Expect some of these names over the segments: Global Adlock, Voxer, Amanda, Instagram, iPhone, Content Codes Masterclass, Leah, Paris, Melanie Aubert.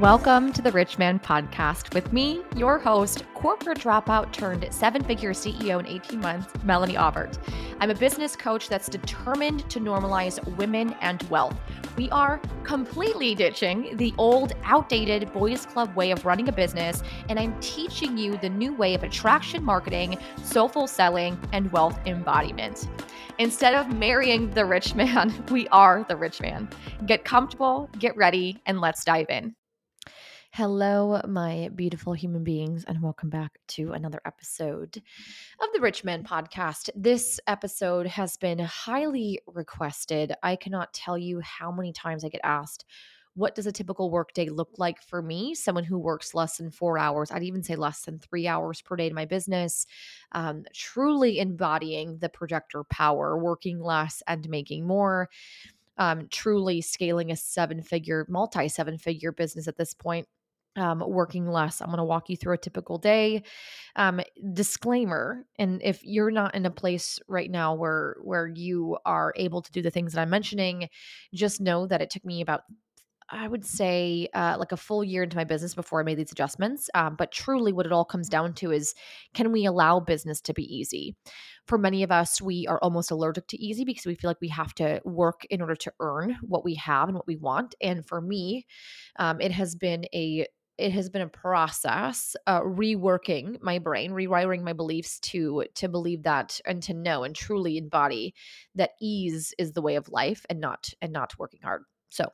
Welcome to the Rich Man Podcast with me, your host, corporate dropout turned seven-figure CEO in 18 months, Melanie Aubert. I'm a business coach that's determined to normalize women and wealth. We are completely ditching the old, outdated boys club way of running a business, and I'm teaching you the new way of attraction marketing, soulful selling, and wealth embodiment. Instead of marrying the rich man, we are the rich man. Get comfortable, get ready, and let's dive in. Hello, my beautiful human beings, and welcome back to another episode of the Rich Man Podcast. This episode has been highly requested. I cannot tell you how many times I get asked, what does a typical workday look like for me? Someone who works less than 4 hours, I'd even say less than 3 hours per day in my business, truly embodying the projector power, working less and making more, truly scaling a multi-seven-figure business at this point. Working less. I'm going to walk you through a typical day. Disclaimer, and if you're not in a place right now where you are able to do the things that I'm mentioning, just know that it took me about, I would say, like a full year into my business before I made these adjustments. But truly what it all comes down to is, can we allow business to be easy? For many of us, we are almost allergic to easy because we feel like we have to work in order to earn what we have and what we want. And for me, it has been a process, reworking my brain, rewiring my beliefs to believe that and to know and truly embody that ease is the way of life and not working hard. So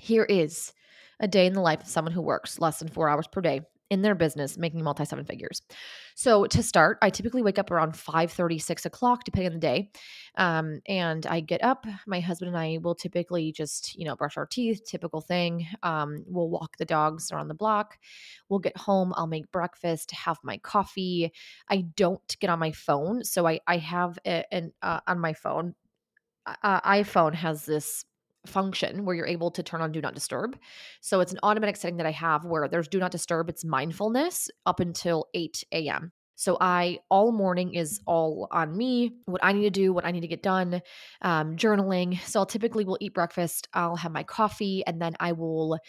here is a day in the life of someone who works less than 4 hours per day in their business, making multi-seven figures. So to start, I typically wake up around 5:30, 6 o'clock, depending on the day. And I get up. My husband and I will typically just, brush our teeth, typical thing. We'll walk the dogs around the block. We'll get home. I'll make breakfast, have my coffee. I don't get on my phone. So I have on my phone, iPhone has this function where you're able to turn on do not disturb. So it's an automatic setting that I have where there's do not disturb. It's mindfulness up until 8 a.m. So all morning is all on me, what I need to do, what I need to get done, journaling. So I'll typically will eat breakfast. I'll have my coffee, and then I will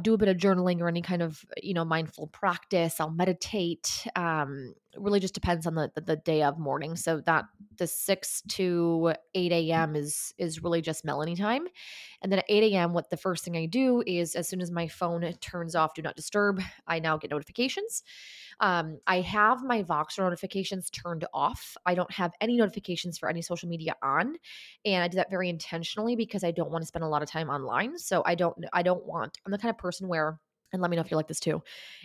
do a bit of journaling or any kind of, mindful practice. I'll meditate. Really just depends on the day of morning. So that the 6 to 8 a.m. is really just Melanie time. And then at 8 a.m., what the first thing I do is, as soon as my phone turns off do not disturb, I now get notifications. I have my Voxer notifications turned off. I don't have any notifications for any social media on. And I do that very intentionally because I don't want to spend a lot of time online. So I'm the kind of person where, and let me know if you like this too,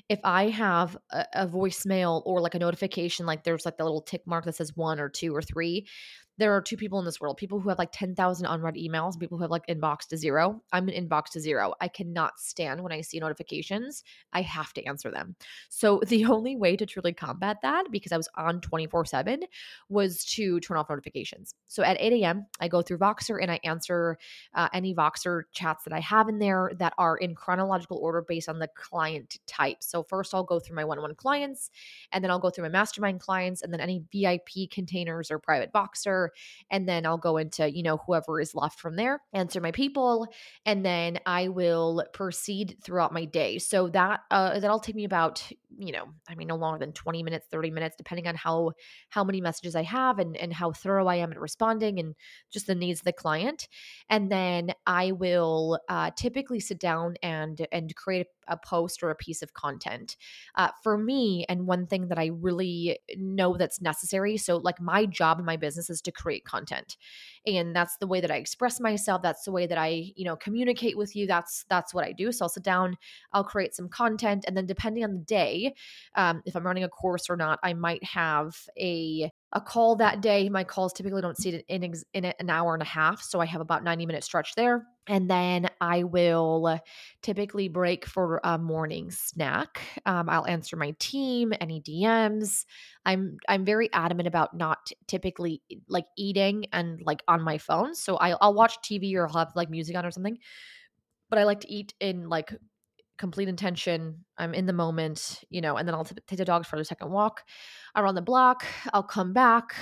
if I have a voicemail or like a notification, like there's like the little tick mark that says 1 or 2 or 3, there are two people in this world, people who have like 10,000 unread emails, people who have like inbox to zero. I'm an inbox to zero. I cannot stand when I see notifications. I have to answer them. So the only way to truly combat that, because I was on 24/7, was to turn off notifications. So at 8 a.m., I go through Voxer and I answer any Voxer chats that I have in there that are in chronological order based on the client type. So first I'll go through my one-on-one clients, and then I'll go through my mastermind clients, and then any VIP containers or private Voxer. And then I'll go into, whoever is left from there, answer my people, and then I will proceed throughout my day. So that'll take me about, no longer than 20 minutes, 30 minutes, depending on how many messages I have and how thorough I am at responding and just the needs of the client. And then I will typically sit down and create a post or a piece of content for me. And one thing that I really know that's necessary. So like my job in my business is to create content. And that's the way that I express myself. That's the way that I, communicate with you. That's what I do. So I'll sit down, I'll create some content. And then depending on the day, if I'm running a course or not, I might have a call that day. My calls typically don't sit in an hour and a half. So I have about 90-minute stretch there. And then I will typically break for a morning snack. I'll answer my team, any DMs. I'm very adamant about not typically like eating and like on my phone. So I'll watch TV or I'll have like music on or something, but I like to eat in like complete intention. I'm in the moment, and then I'll take the dogs for a second walk around the block. I'll come back.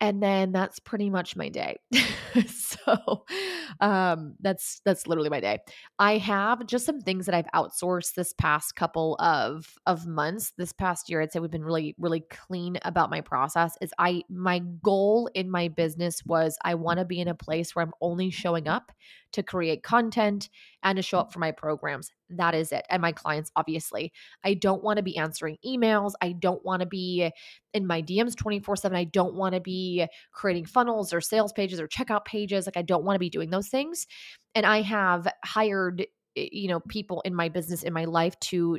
And then that's pretty much my day. So that's literally my day. I have just some things that I've outsourced this past couple of months. This past year, I'd say we've been really, really clean about my process. My goal in my business was I want to be in a place where I'm only showing up to create content and to show up for my programs. That is it. And my clients, obviously. I don't want to be answering emails. I don't want to be in my DMs 24/7. I don't want to be creating funnels or sales pages or checkout pages. Like, I don't want to be doing those things. And I have hired, people in my business, in my life to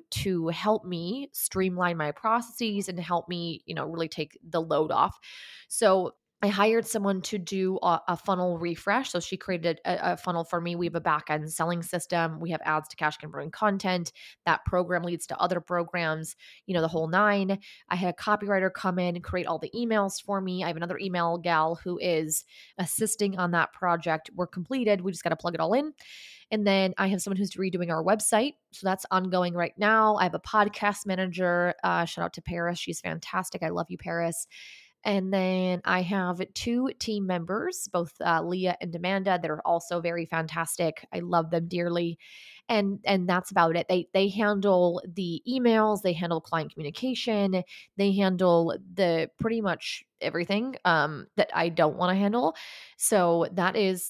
help me streamline my processes and help me, really take the load off. So I hired someone to do a funnel refresh. So she created a funnel for me. We have a back-end selling system. We have ads to cash converting content. That program leads to other programs, the whole nine. I had a copywriter come in and create all the emails for me. I have another email gal who is assisting on that project. We're completed. We just got to plug it all in. And then I have someone who's redoing our website. So that's ongoing right now. I have a podcast manager. Shout out to Paris. She's fantastic. I love you, Paris. And then I have two team members, both Leah and Amanda, that are also very fantastic. I love them dearly. And that's about it. They handle the emails, they handle client communication, they handle the pretty much everything that I don't want to handle. So that's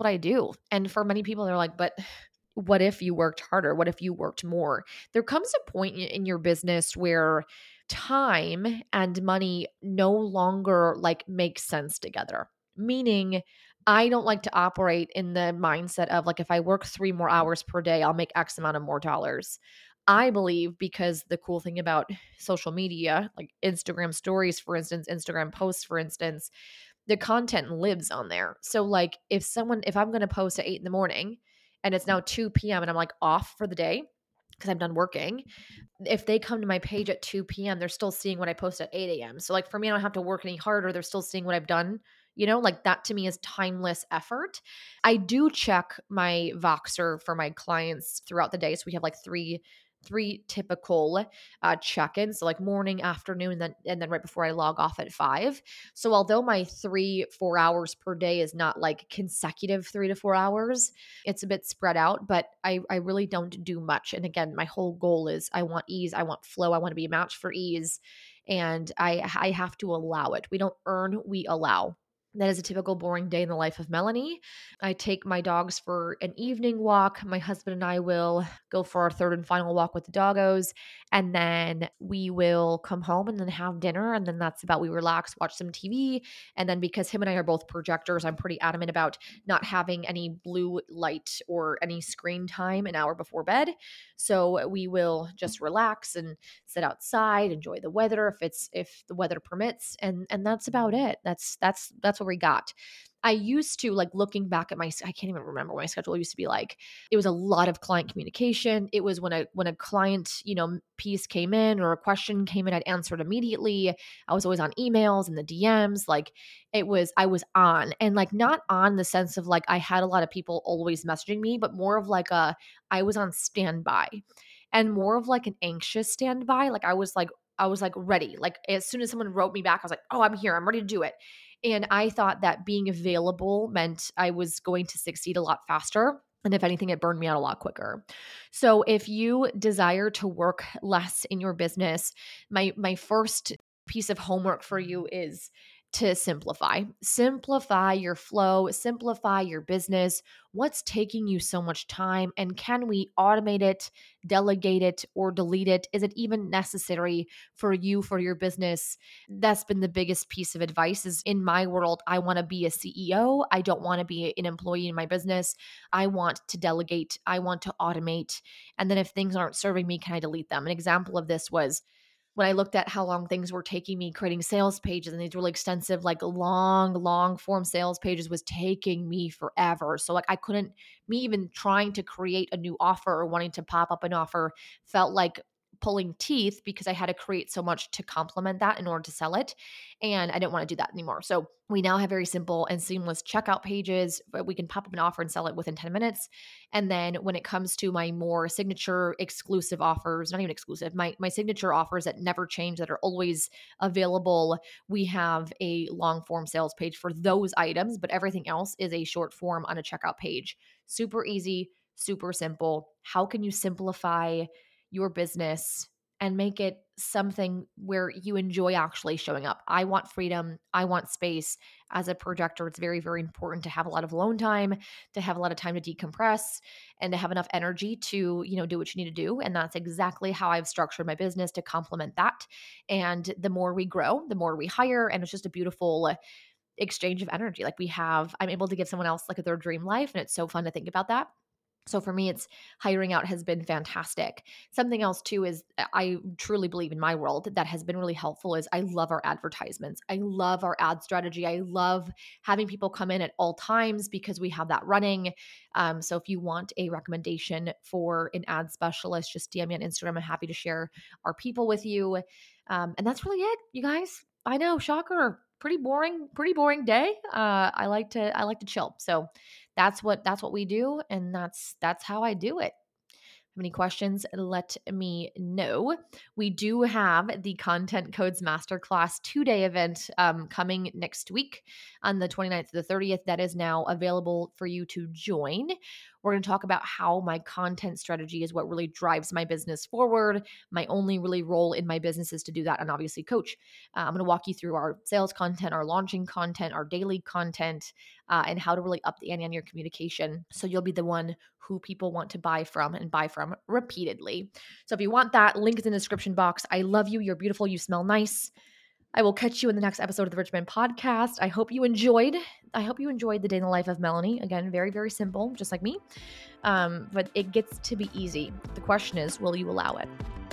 what I do. And for many people, they're like, but what if you worked harder? What if you worked more? There comes a point in your business where time and money no longer make sense together. Meaning, I don't like to operate in the mindset of if I work 3 more hours per day, I'll make X amount of more dollars. I believe, because the cool thing about social media, like Instagram stories, for instance, Instagram posts, for instance, the content lives on there. So if I'm going to post at 8 in the morning and it's now 2 p.m. and I'm off for the day, because I'm done working. If they come to my page at 2 p.m., they're still seeing what I post at 8 a.m. So for me, I don't have to work any harder. They're still seeing what I've done. That to me is timeless effort. I do check my Voxer for my clients throughout the day. So we have three typical check-ins, so morning, afternoon, and then right before I log off at 5. So although my 3-4 hours per day is not consecutive 3 to 4 hours, it's a bit spread out, but I really don't do much. And again, my whole goal is I want ease, I want flow, I want to be a match for ease, and I have to allow it. We don't earn, we allow. That is a typical boring day in the life of Melanie. I take my dogs for an evening walk. My husband and I will go for our third and final walk with the doggos. And then we will come home and then have dinner. And then that's about, we relax, watch some TV. And then because him and I are both projectors, I'm pretty adamant about not having any blue light or any screen time an hour before bed. So we will just relax and sit outside, enjoy the weather if the weather permits. And that's about it. That's what we got. I used to, looking back at I can't even remember what my schedule used to be like. It was a lot of client communication. It was when a client, piece came in or a question came in, I'd answer it immediately. I was always on emails and the DMs. I was on, and not on the sense of I had a lot of people always messaging me, but more of I was on standby, and more of an anxious standby. I was ready. As soon as someone wrote me back, I was oh, I'm here. I'm ready to do it. And I thought that being available meant I was going to succeed a lot faster. And if anything, it burned me out a lot quicker. So if you desire to work less in your business, my first piece of homework for you is to simplify. Simplify your flow, simplify your business. What's taking you so much time? And can we automate it, delegate it, or delete it? Is it even necessary for you, for your business? That's been the biggest piece of advice is, in my world, I want to be a CEO. I don't want to be an employee in my business. I want to delegate. I want to automate. And then if things aren't serving me, can I delete them? An example of this was when I looked at how long things were taking me creating sales pages, and these really extensive, long form sales pages was taking me forever. So I couldn't, me even trying to create a new offer or wanting to pop up an offer felt like pulling teeth because I had to create so much to complement that in order to sell it. And I didn't want to do that anymore. So we now have very simple and seamless checkout pages. We can pop up an offer and sell it within 10 minutes. And then when it comes to my more signature exclusive offers, not even exclusive, my signature offers that never change, that are always available, we have a long form sales page for those items, but everything else is a short form on a checkout page. Super easy, super simple. How can you simplify your business and make it something where you enjoy actually showing up? I want freedom. I want space. As a projector, it's very, very important to have a lot of alone time, to have a lot of time to decompress, and to have enough energy to, do what you need to do. And that's exactly how I've structured my business to complement that. And the more we grow, the more we hire, and it's just a beautiful exchange of energy. I'm able to give someone else their dream life, and it's so fun to think about that. So for me, it's hiring out has been fantastic. Something else too is I truly believe in my world that has been really helpful is I love our advertisements. I love our ad strategy. I love having people come in at all times because we have that running. So if you want a recommendation for an ad specialist, just DM me on Instagram. I'm happy to share our people with you. And that's really it, you guys. I know, shocker. Pretty boring day. I like to chill. So that's what we do. And that's how I do it. If you have any questions, let me know. We do have the Content Codes Masterclass 2-day event coming next week on the 29th to the 30th. That is now available for you to join. We're going to talk about how my content strategy is what really drives my business forward. My only really role in my business is to do that and obviously coach. I'm going to walk you through our sales content, our launching content, our daily content, and how to really up the ante on your communication. So you'll be the one who people want to buy from repeatedly. So if you want that, link is in the description box. I love you. You're beautiful. You smell nice. I will catch you in the next episode of the Rich Man Podcast. I hope you enjoyed the day in the life of Melanie. Again, very, very simple, just like me. But it gets to be easy. The question is, will you allow it?